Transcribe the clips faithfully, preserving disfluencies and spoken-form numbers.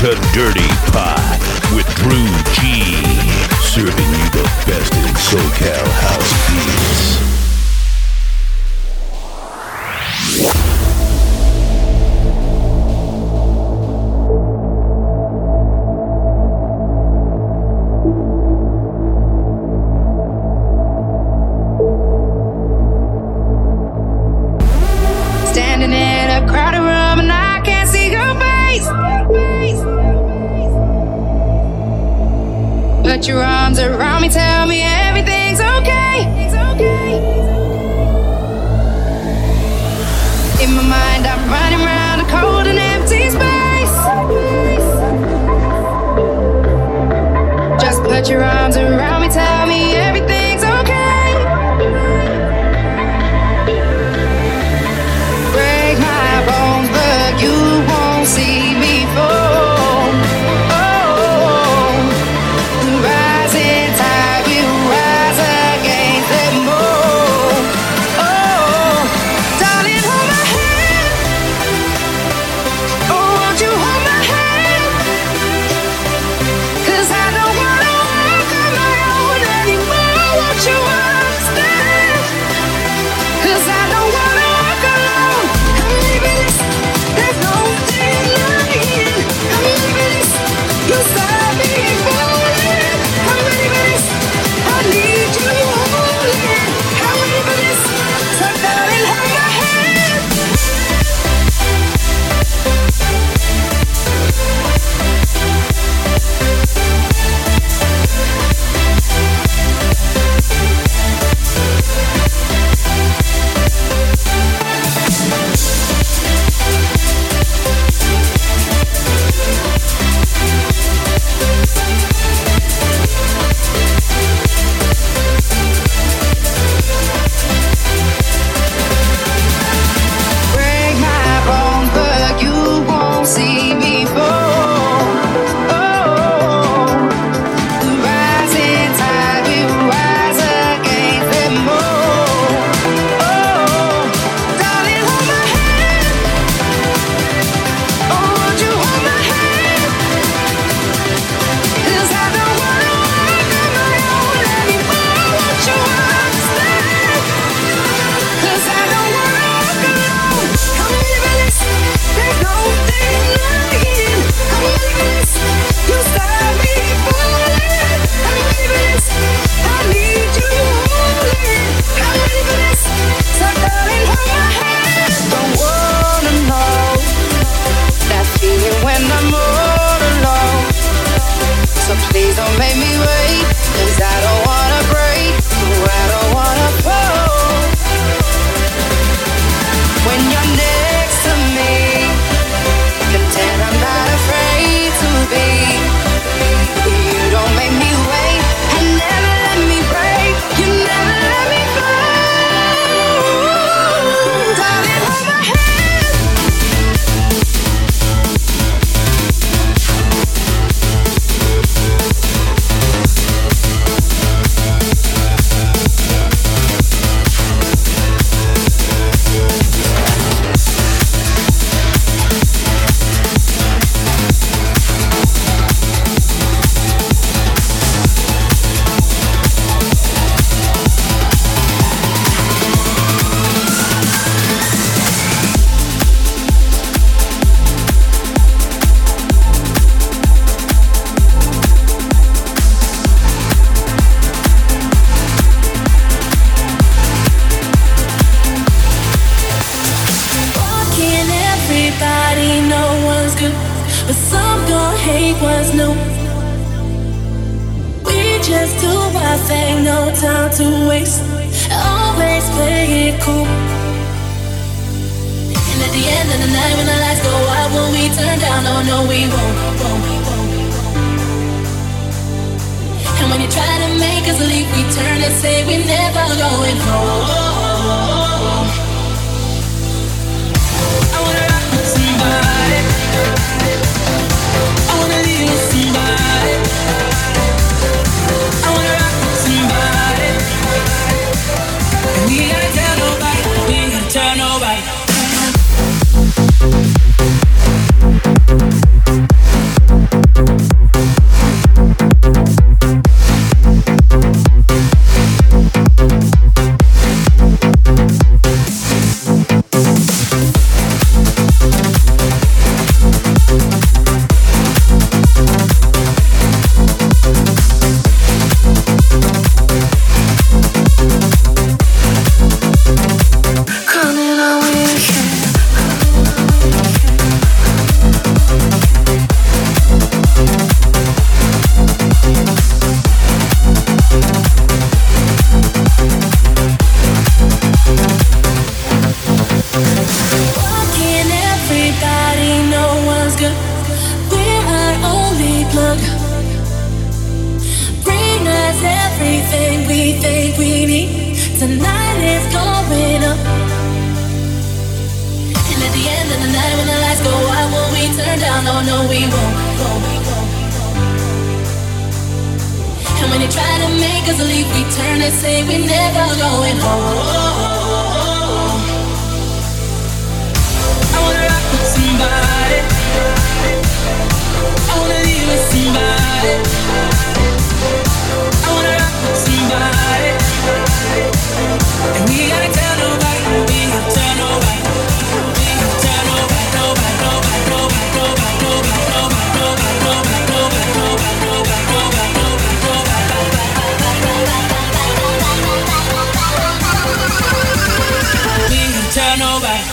to Dirty Pot with Drew G, serving you the best in SoCal house beats. Standing in a crowded room and I can't see your face. Put your arms around me, tell me everything's okay. It's okay. In my mind, I'm running around a cold and empty space. Just put your arms around me, tell me everything's okay. Break my bones, but you won't see me fall. Turn away. no, no, we won't go, we go. And when they try to make us leave, we turn and say we're never going home. I wanna rock with somebody. I wanna leave with somebody. I wanna rock with somebody. And we gotta tell nobody, we gotta tell nobody, we gotta tell nobody, nobody, nobody, nobody, nobody, nobody, nobody, nobody, nobody, nobody, nobody, nobody, nobody. We can tell nobody.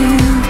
high.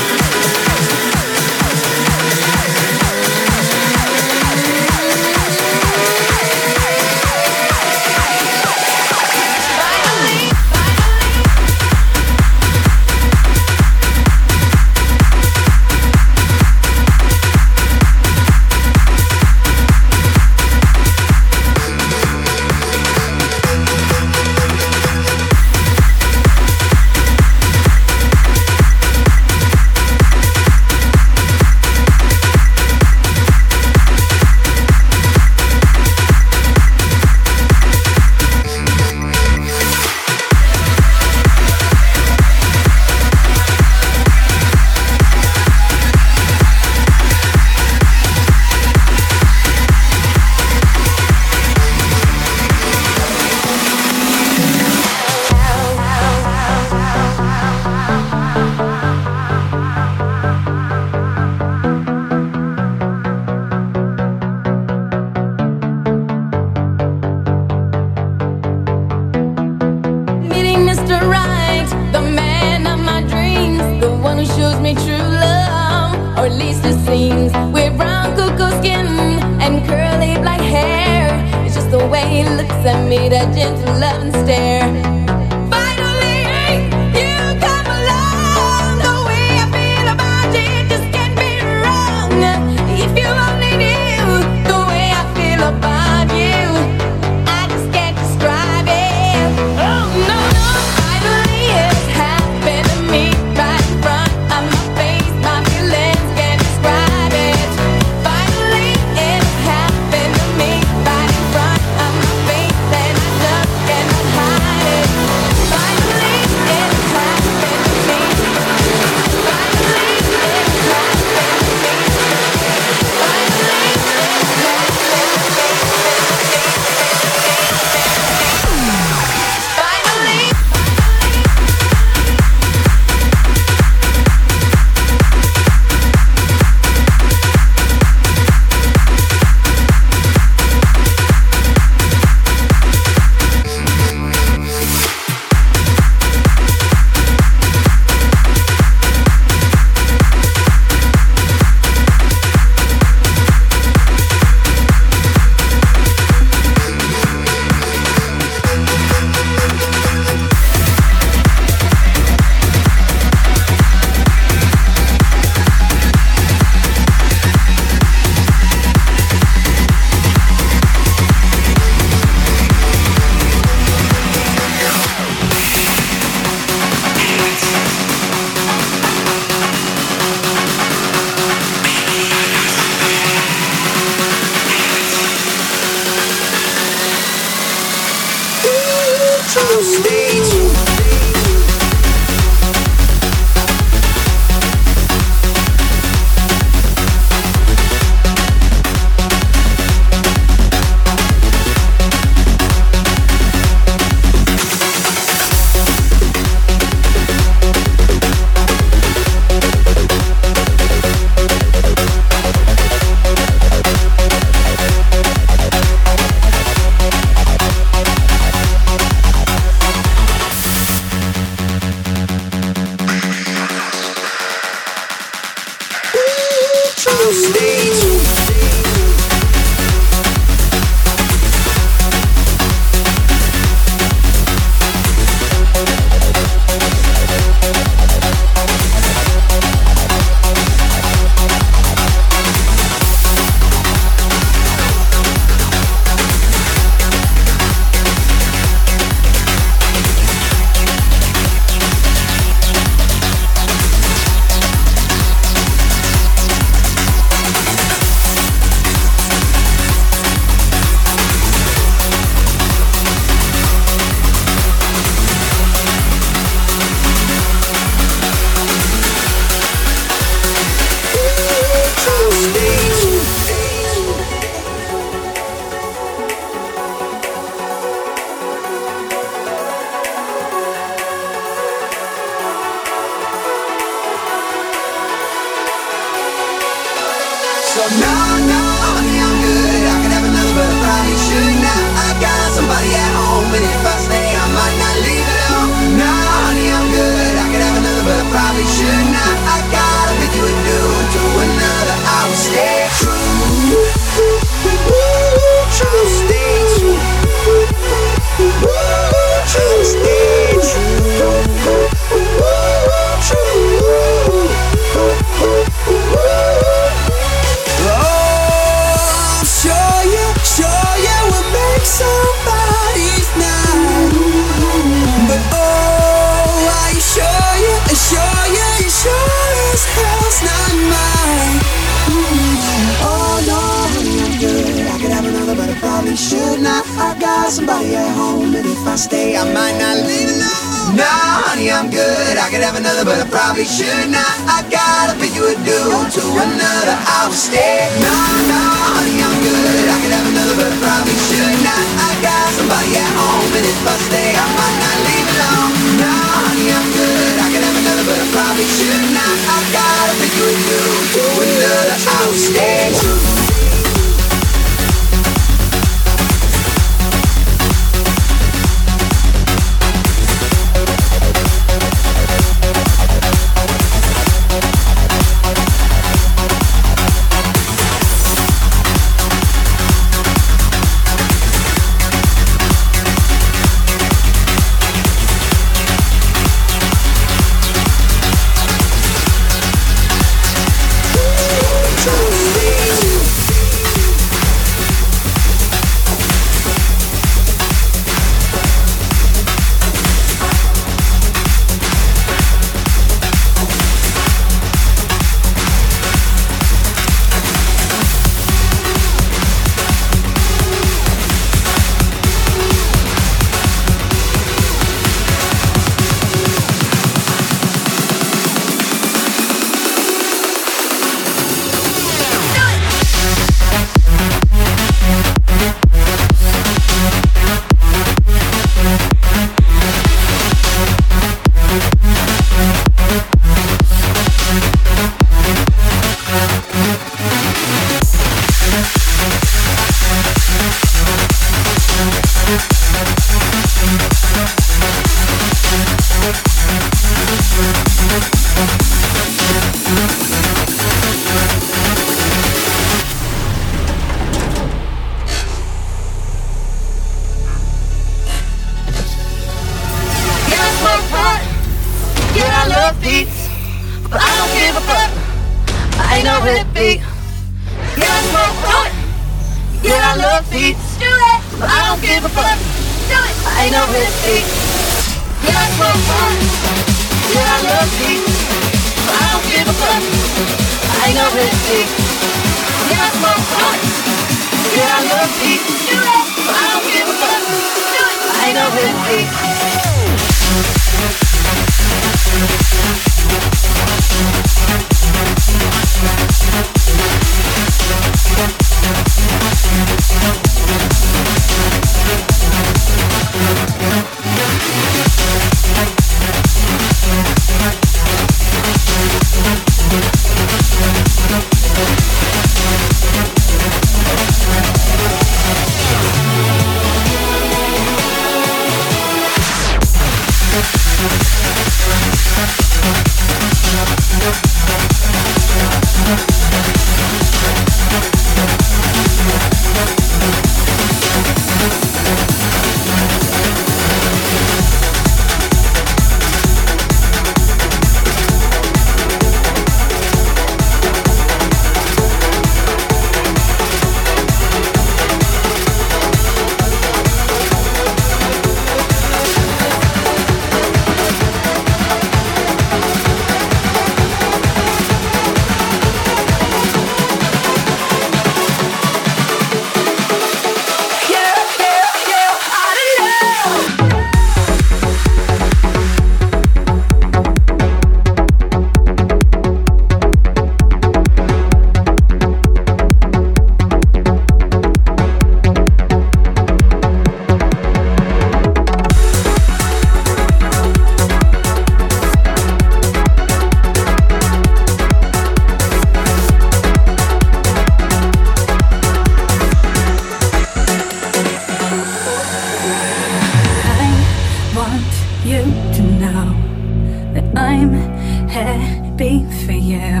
I'm happy for you.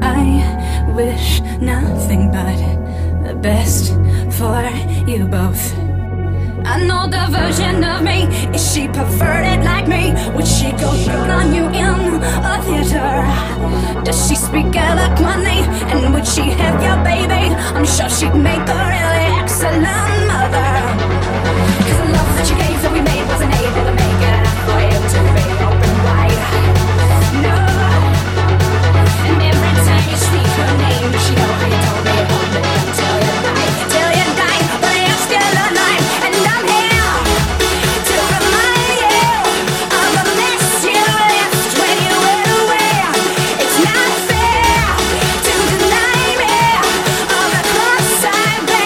I wish nothing but the best for you both. I know the version of me, is she perverted like me? Would she go down on you in a theater? Does she speak eloquently? And would she have your baby? I'm sure she'd make a really excellent mother. Cause the love that you gave that we made wasn't able to make it enough for you to be open wide. No. And every time you speak her name, she always told me open until you die, till you die, but you're still alive. And I'm here to remind you of the mess you left when you were away. It's not fair to deny me of the cross I bear.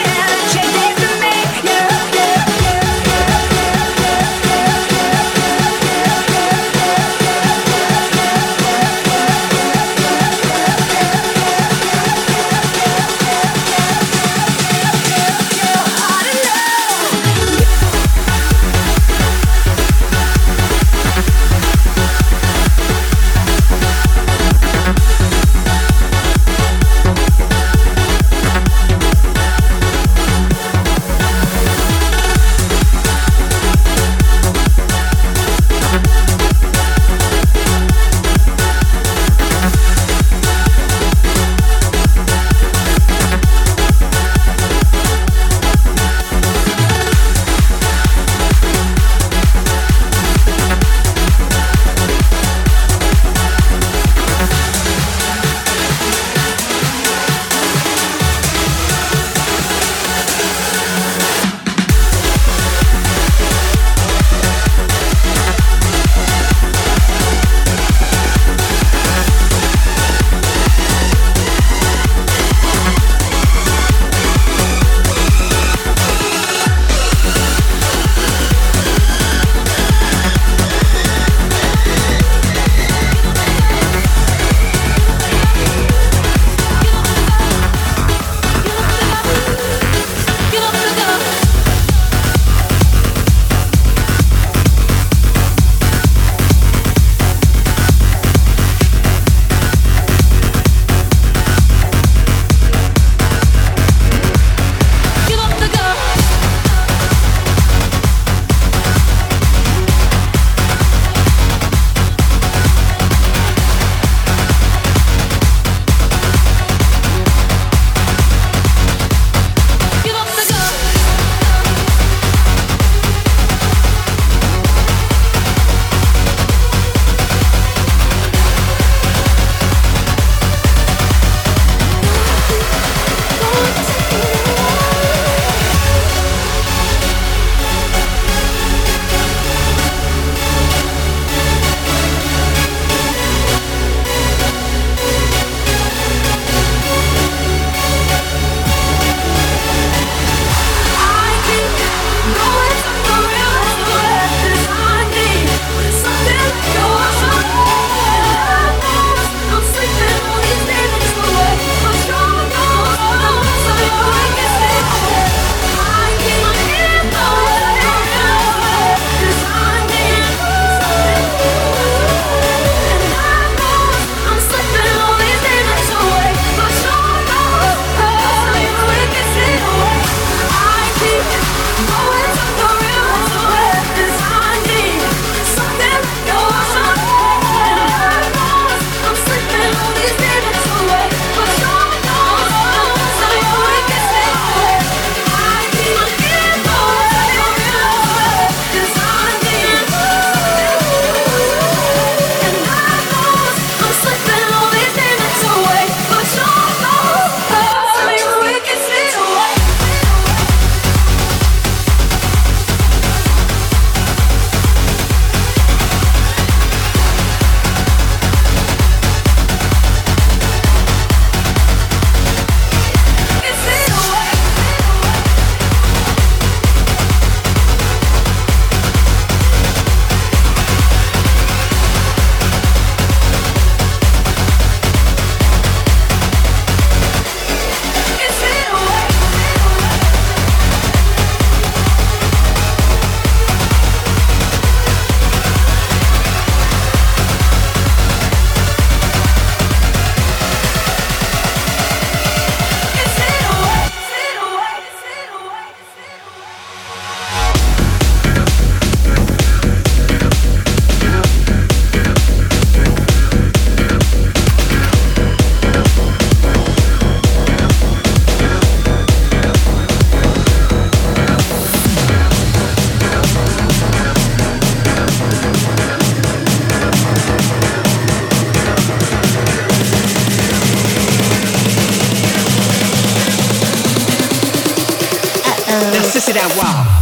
listen to that wow.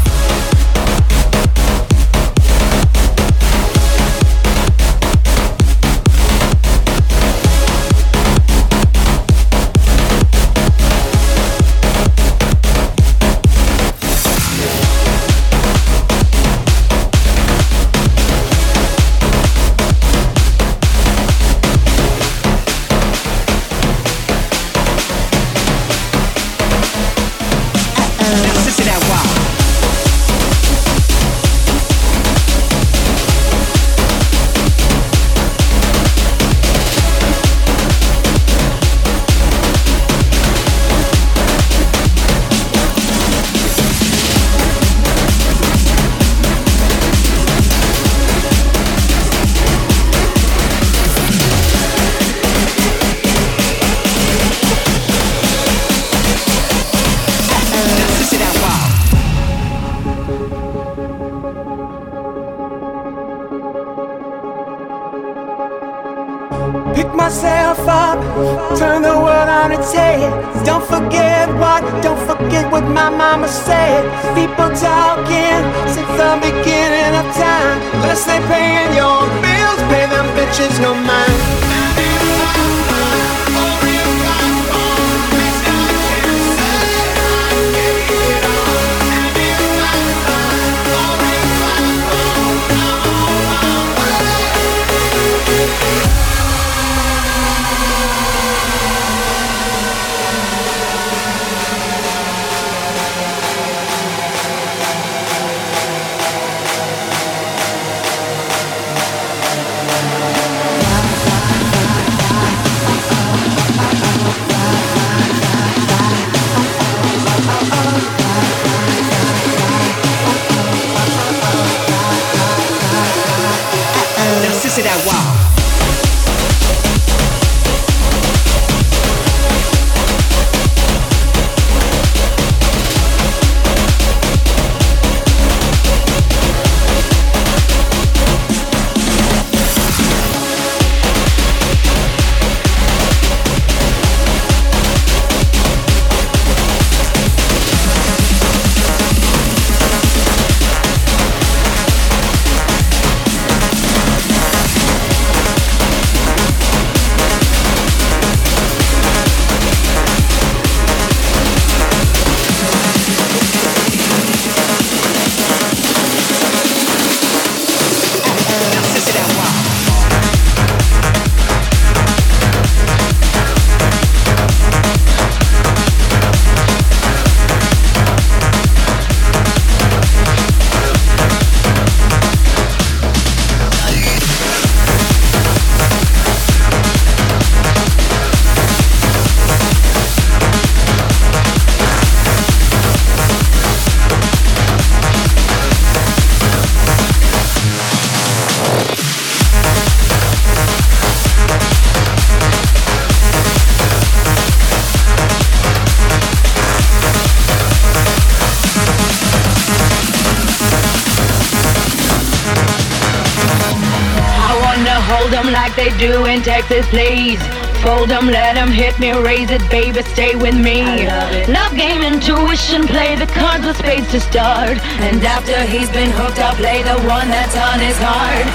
They do in Texas, please. Fold them, let them hit me, raise it, baby, stay with me. Love, love game, intuition, play the cards with spades to start. And after he's been hooked, I'll play the one that's on his heart.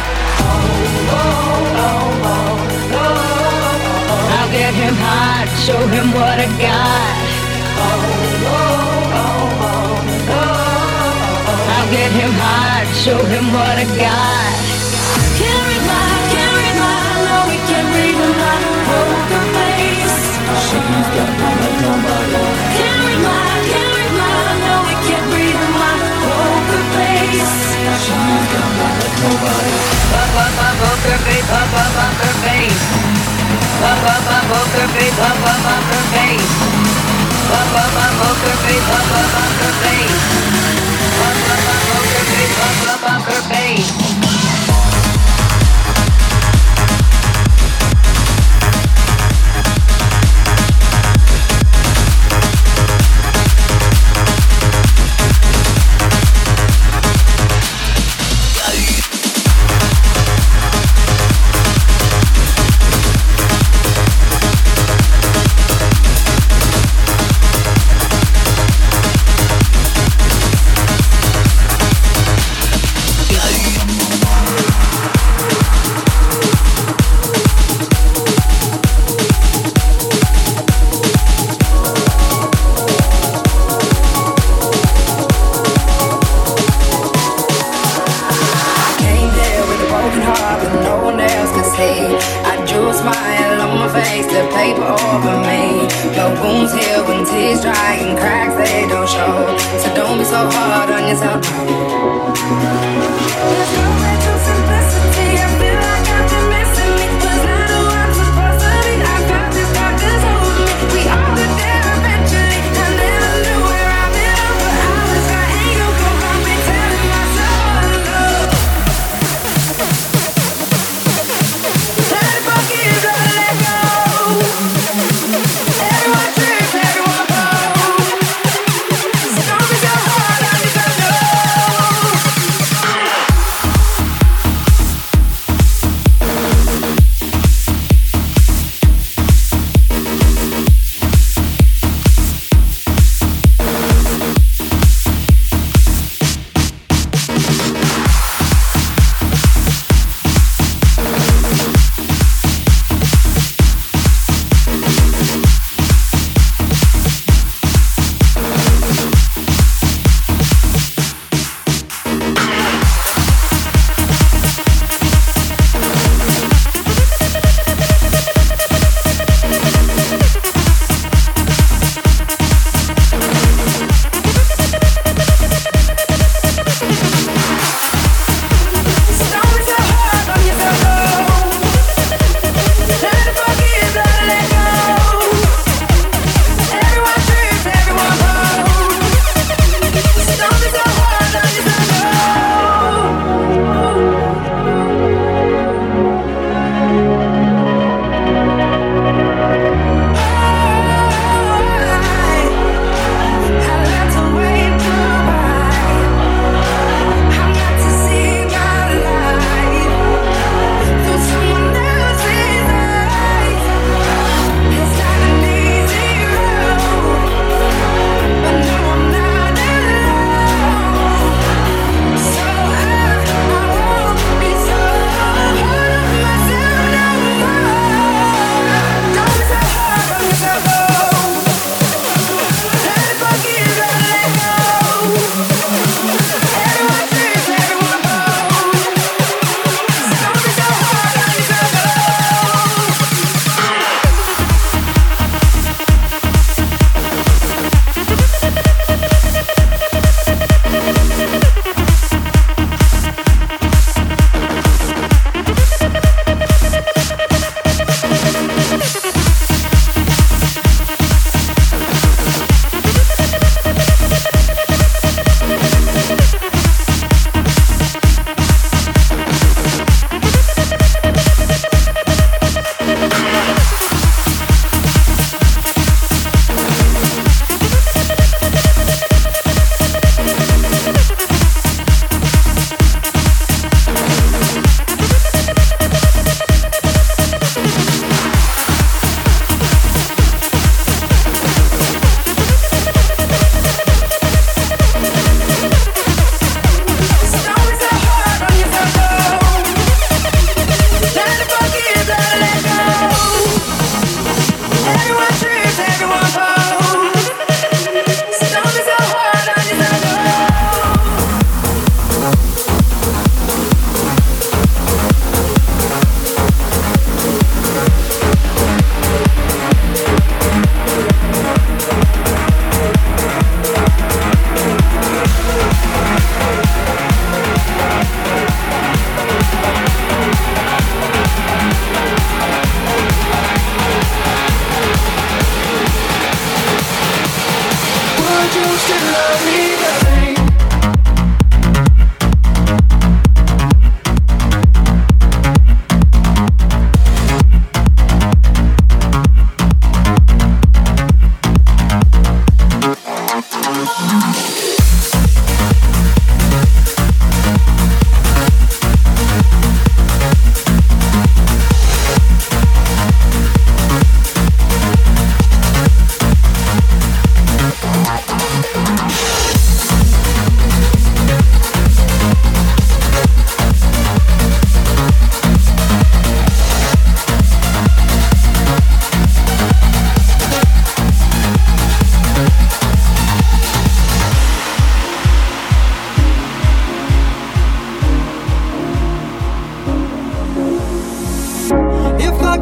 Oh, oh, oh, oh, oh, oh. I'll get him hot, show him what I got. Oh, oh, oh, oh, oh, oh. I'll get him hot, show him what I got. Carry my, carry my. Can't read a lot of poker face. She's got nobody. Can't read my, can't read my. No, we can't read a lot of poker face. She's got nobody. Pop, pop, pop, poker face. Pop, pop, pop, her face. Pop, pop, pop, poker face. Pop, pop, pop, her face. Pop, pop, pop, poker face. Pop, pop, pop, her face. Pop, pop, pop, poker face. Pop, pop, pop, her face. sleep. I drew a smile on my face, the paper over me. No wounds heal when tears dry and cracks they don't show. So don't be so hard on yourself. There's no way to simplicity. I feel like I've been missing it, but not who I'm supposed to be. I got this, got this hold me. We all get there eventually. I never knew where I've been, but I was right and you come from me telling myself I love. Let it forgive, let it let go. Everyone trips, everyone goes. So don't be so hard, I just don't know.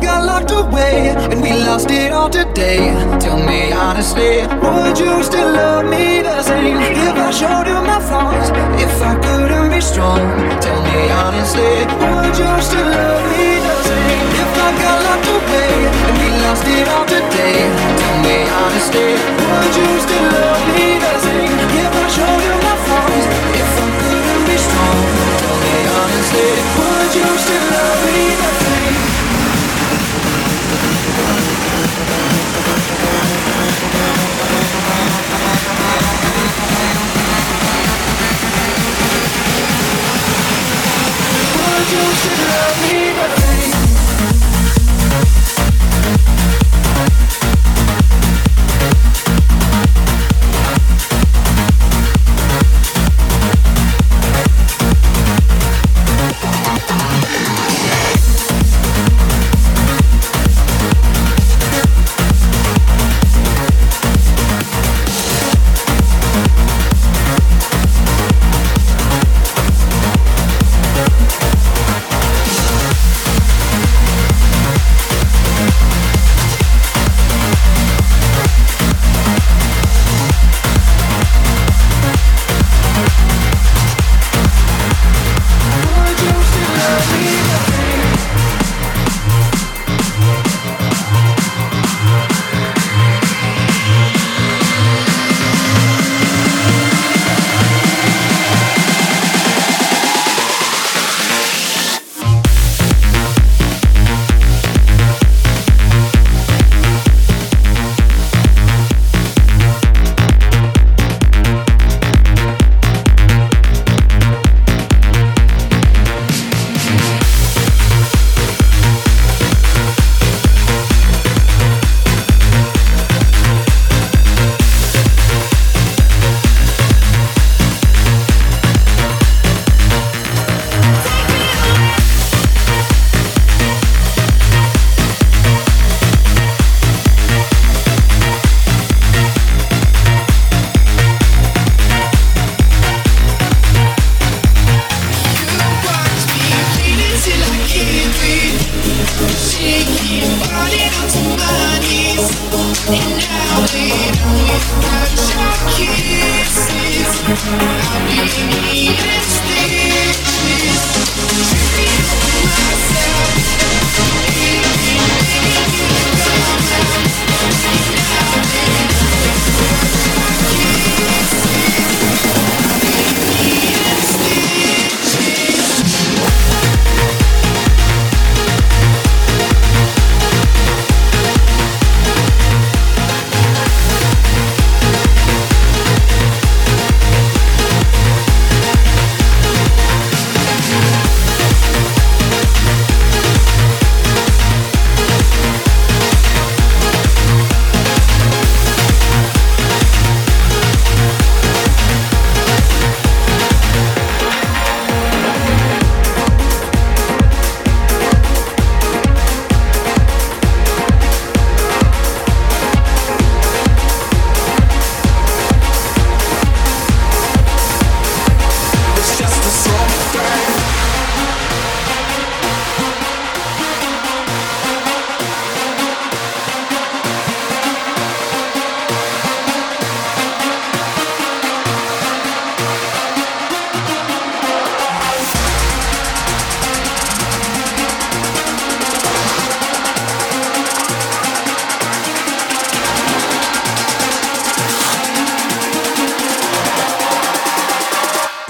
got locked away, and we lost it all today. Tell me honestly, would you still love me the same if I showed you my flaws, if I couldn't be strong? Tell me honestly, would you still love me the same if I got locked away, and we lost it all today? Tell me honestly, would you still love me the same if I showed you my flaws, if I couldn't be strong? Tell me honestly, would you still love me the same? Would you still love me the same?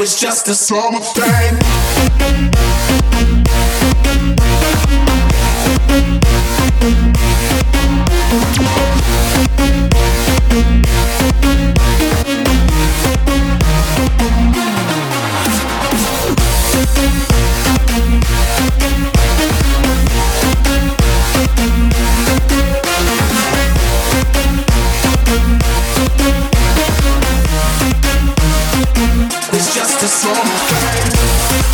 It's just a storm of time. It's just a song.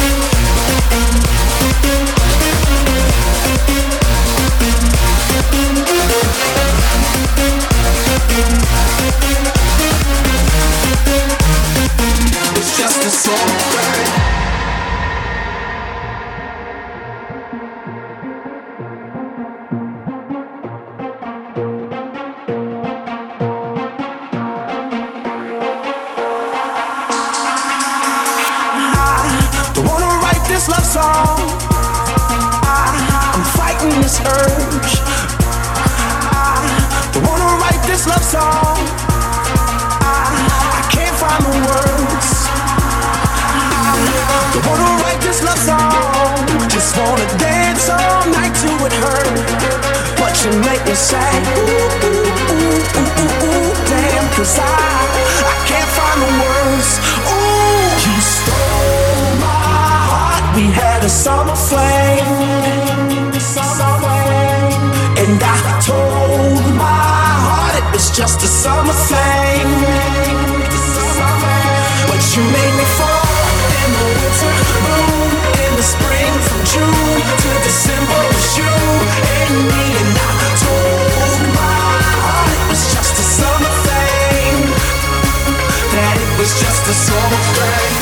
this love song. I, I'm fighting this urge. I don't wanna write this love song. I, I can't find the words. I don't wanna write this love song. Just wanna dance all night till it hurts. But you make me say, ooh, ooh, ooh, ooh, ooh, ooh, damn, 'cause I, I can't find the words. Ooh, you stole my heart. We had a summer flame, and I told my heart it was just a summer flame. But you made me fall in the winter moon, in the spring, from June to December was you and me, and I told my heart it was just a summer thing, that it was just a summer thing.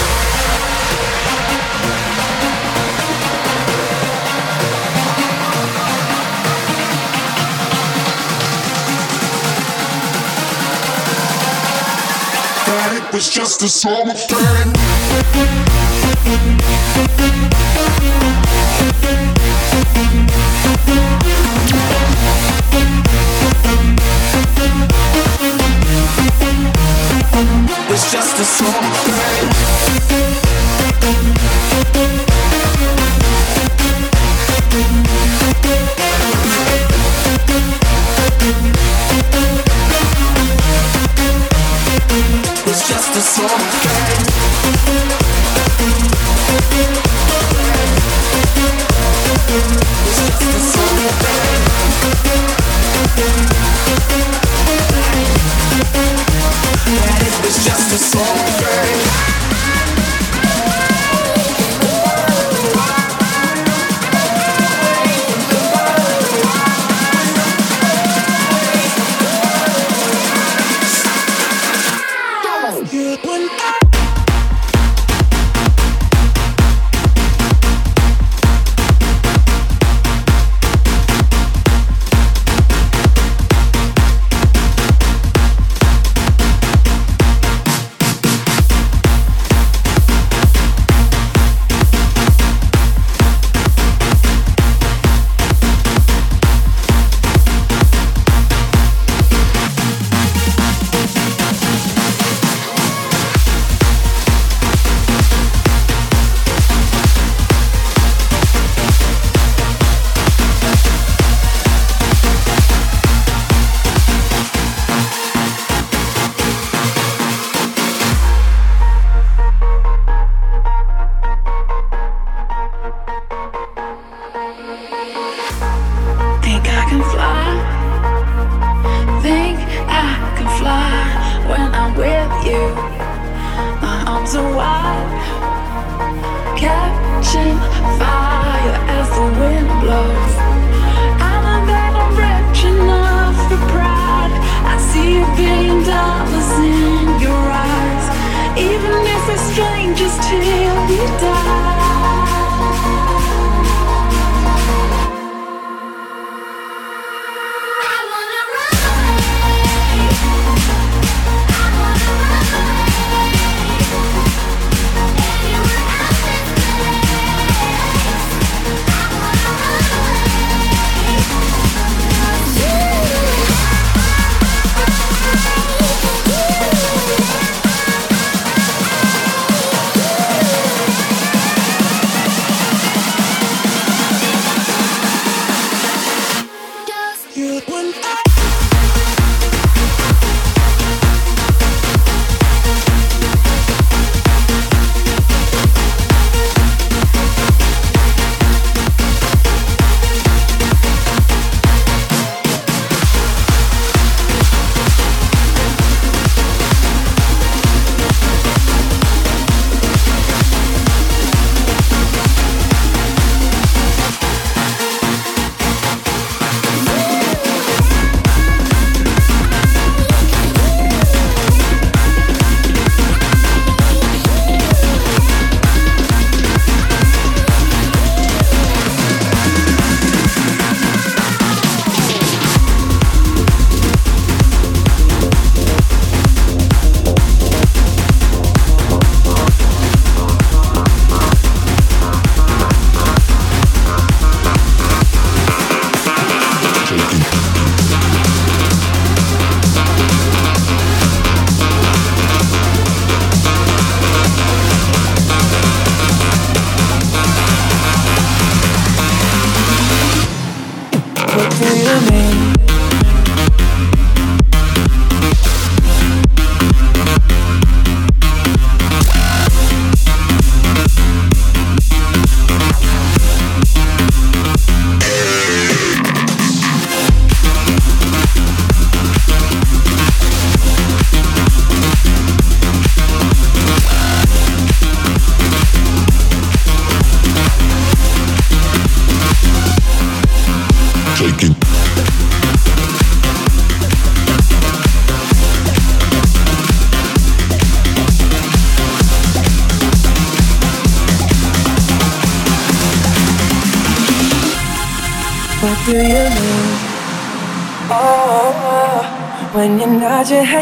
That it was just a summer thing. It's just a song thing. It's just a song thing. It's just a song thing. And it was just a summer thing.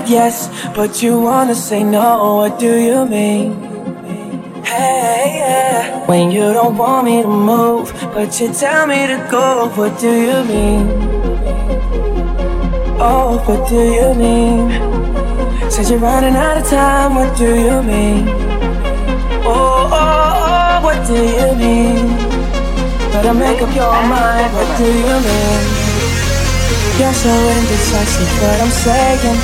Yes, but you wanna say no, what do you mean? Hey, yeah. When you don't want me to move, but you tell me to go, what do you mean? Oh, what do you mean? Said you're running out of time, what do you mean? Oh, oh, oh, what do you mean? Better make up your mind, what do you mean? You're so indecisive, but I'm saying,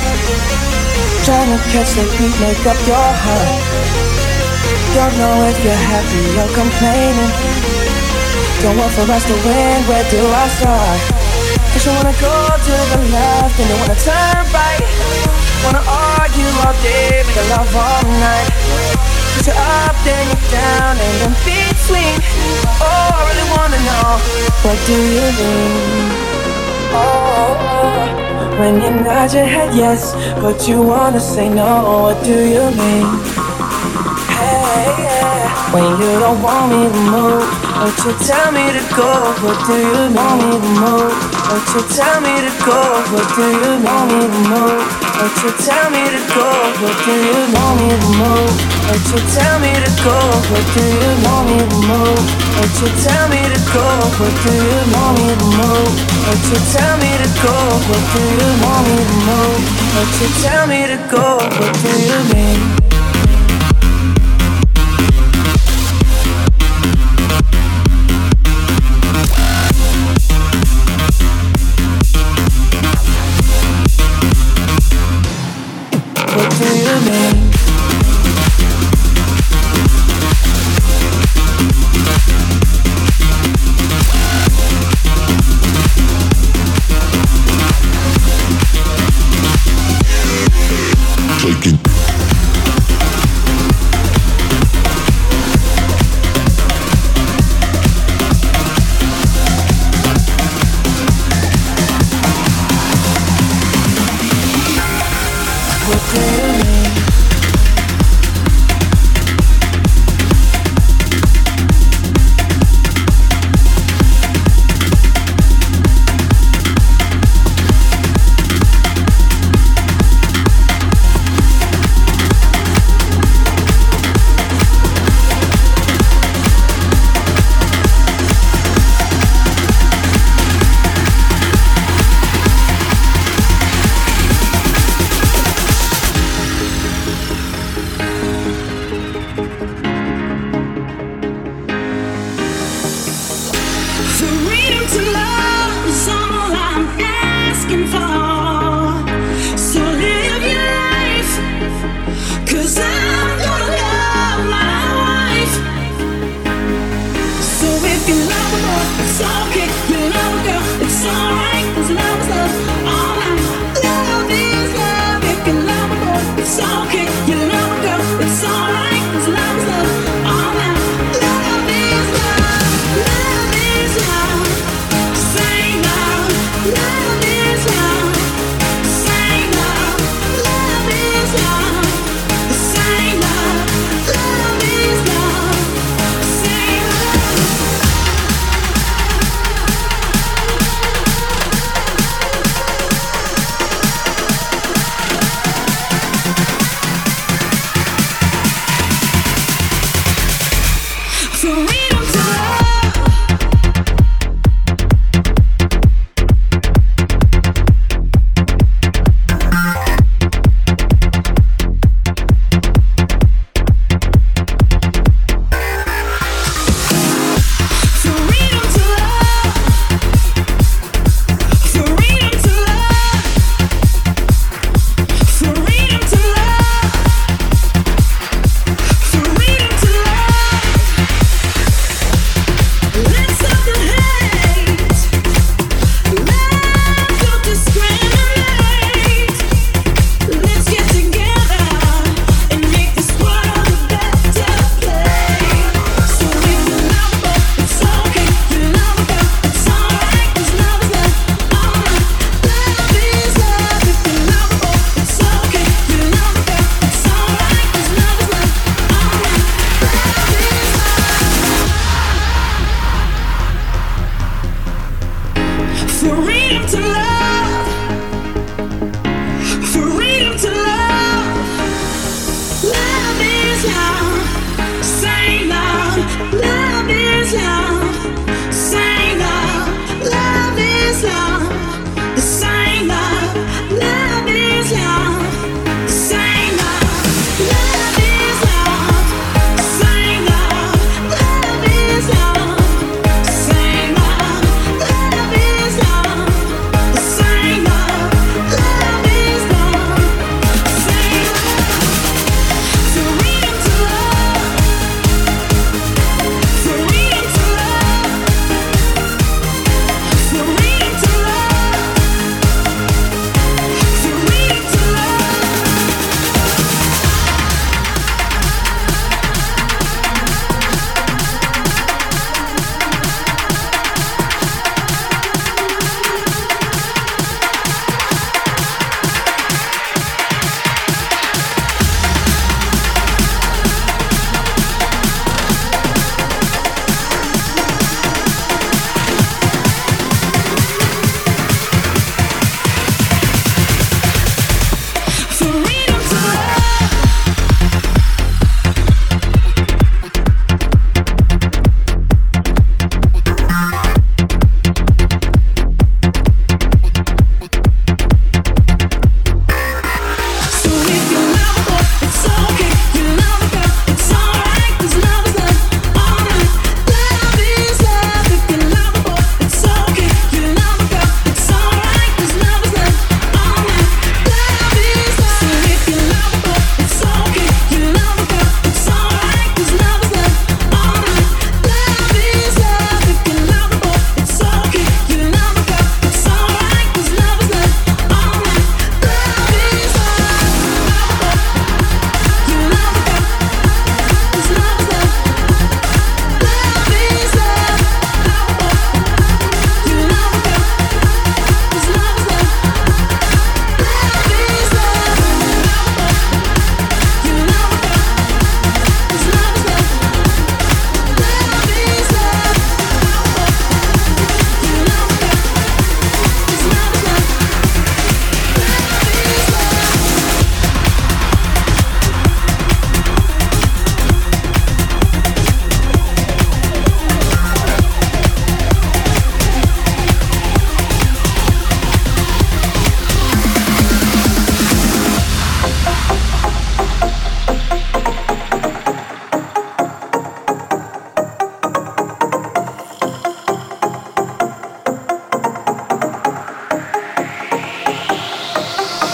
trying to catch the beat, make up your heart. Don't know if you're happy or complaining. Don't want for us to win, where do I start? Cause you wanna go to the left and you wanna turn right. Wanna argue all day, make a love all night. Cause you're up, then you're down, and in between. Oh, I really wanna know, what do you mean? Oh, when you nod your head yes, but you wanna say no, what do you mean? Hey, yeah. When you don't want me to move, but you tell me to go, what do you mean? Want me to move, but you tell me to go, what do you mean? Want me to move, but you tell me to go, what do you mean? Want me to move, but you tell me to go, what do you mean? Want me to move, won't you tell me to go, what do you want me to move? Won't you tell me to go, what do you want me to move? Won't you tell me to go, what do you mean? Freedom to love. Freedom to love. Love is love. Say love. Love is love. Say love. Love is love. Say love. Love is love.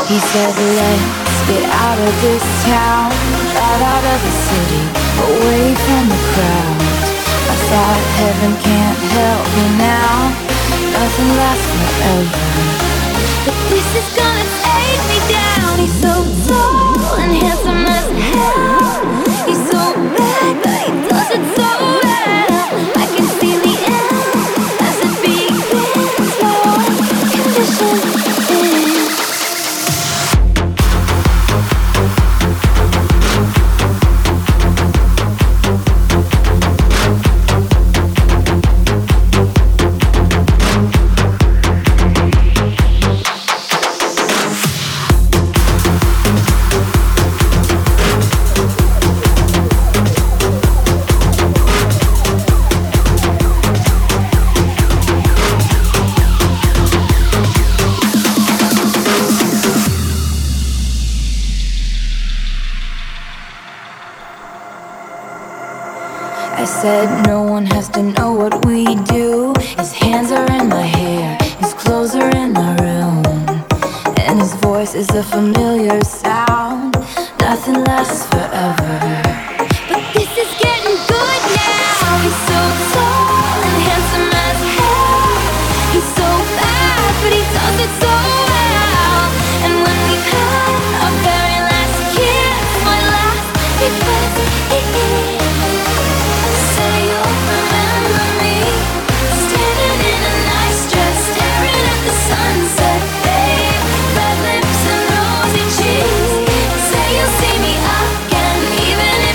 He said, let's get out of this town, right out of the city, away from the crowd. I thought heaven can't help me now, nothing lasts forever, but this is gonna take me down. He's so tall and handsome as hell. He's so bad, but he does it so well. I can feel the end as it begins. No condition is said, no one has to know what we do. His hands are in my hair, his clothes are in my room, and his voice is a familiar sound. Nothing lasts forever, but this is getting good now. He's so tall and handsome as hell. He's so bad, but he does it so well. And when we had our very last kiss, my last request is sunset, babe, red lips and rosy cheeks. Say you'll see me again, even if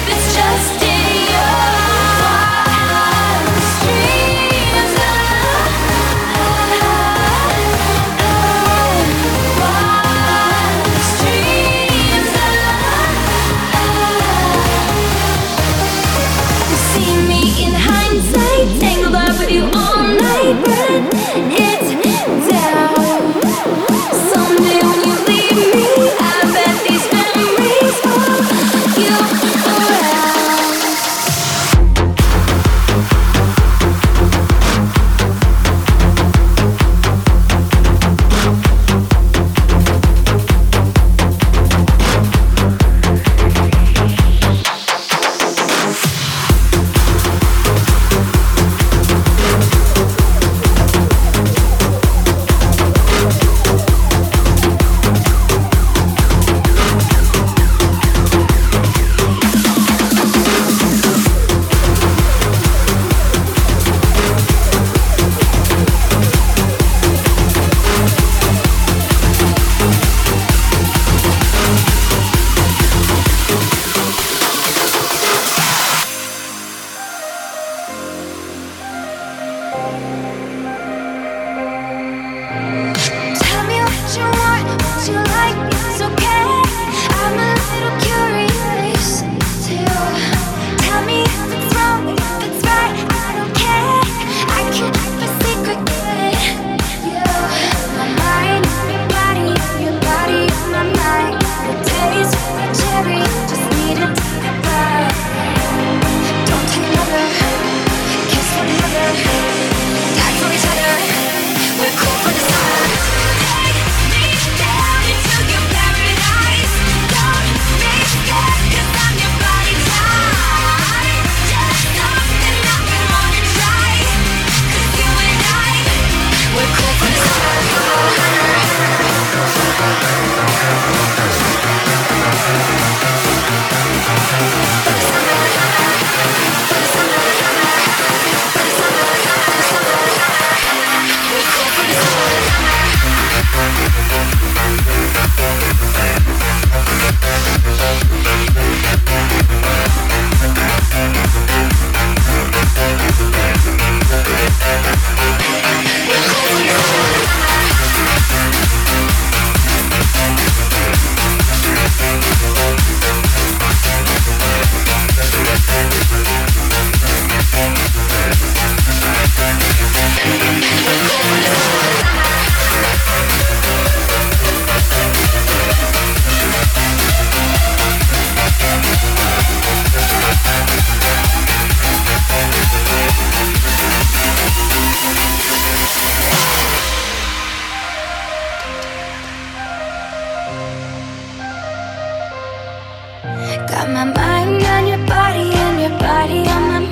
my mind, on your body, and your body on my mind.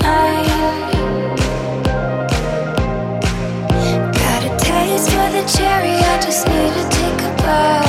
Got a taste for the cherry, I just need to take a bite.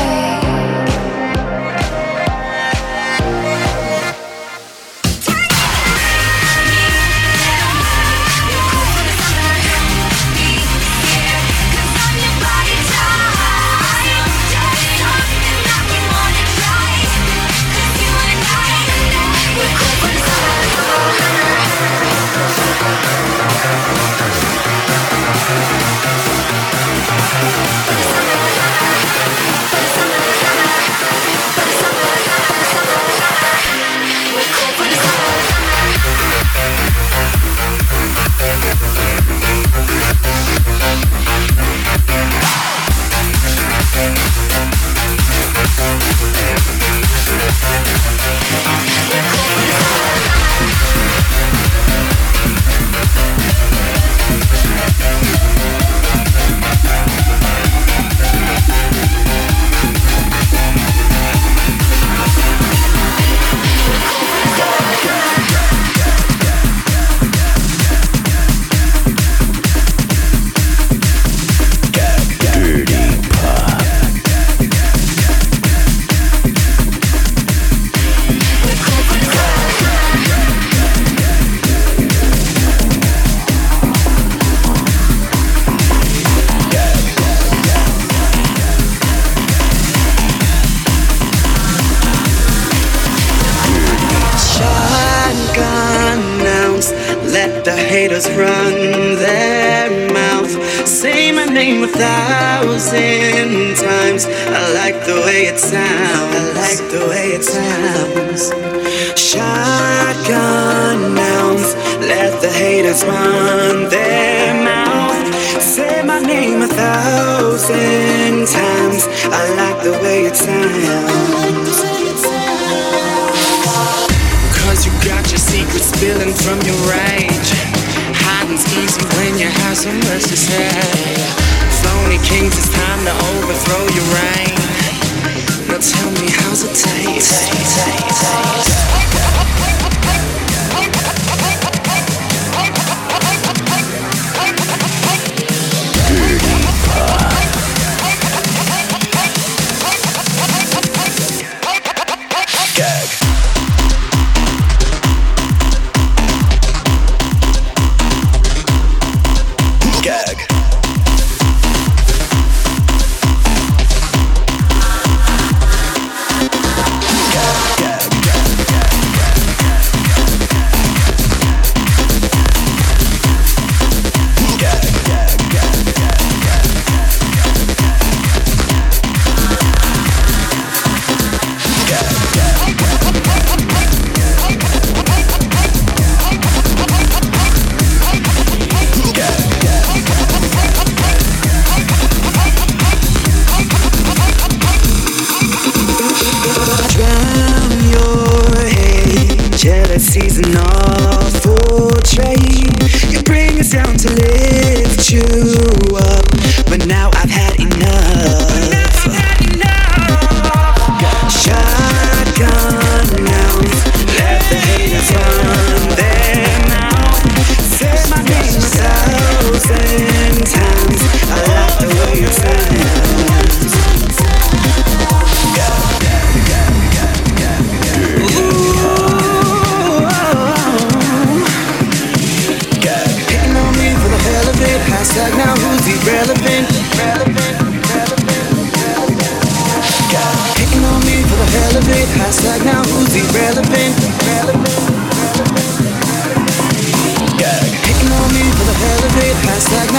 Now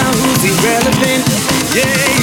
who's irrelevant? Yeah.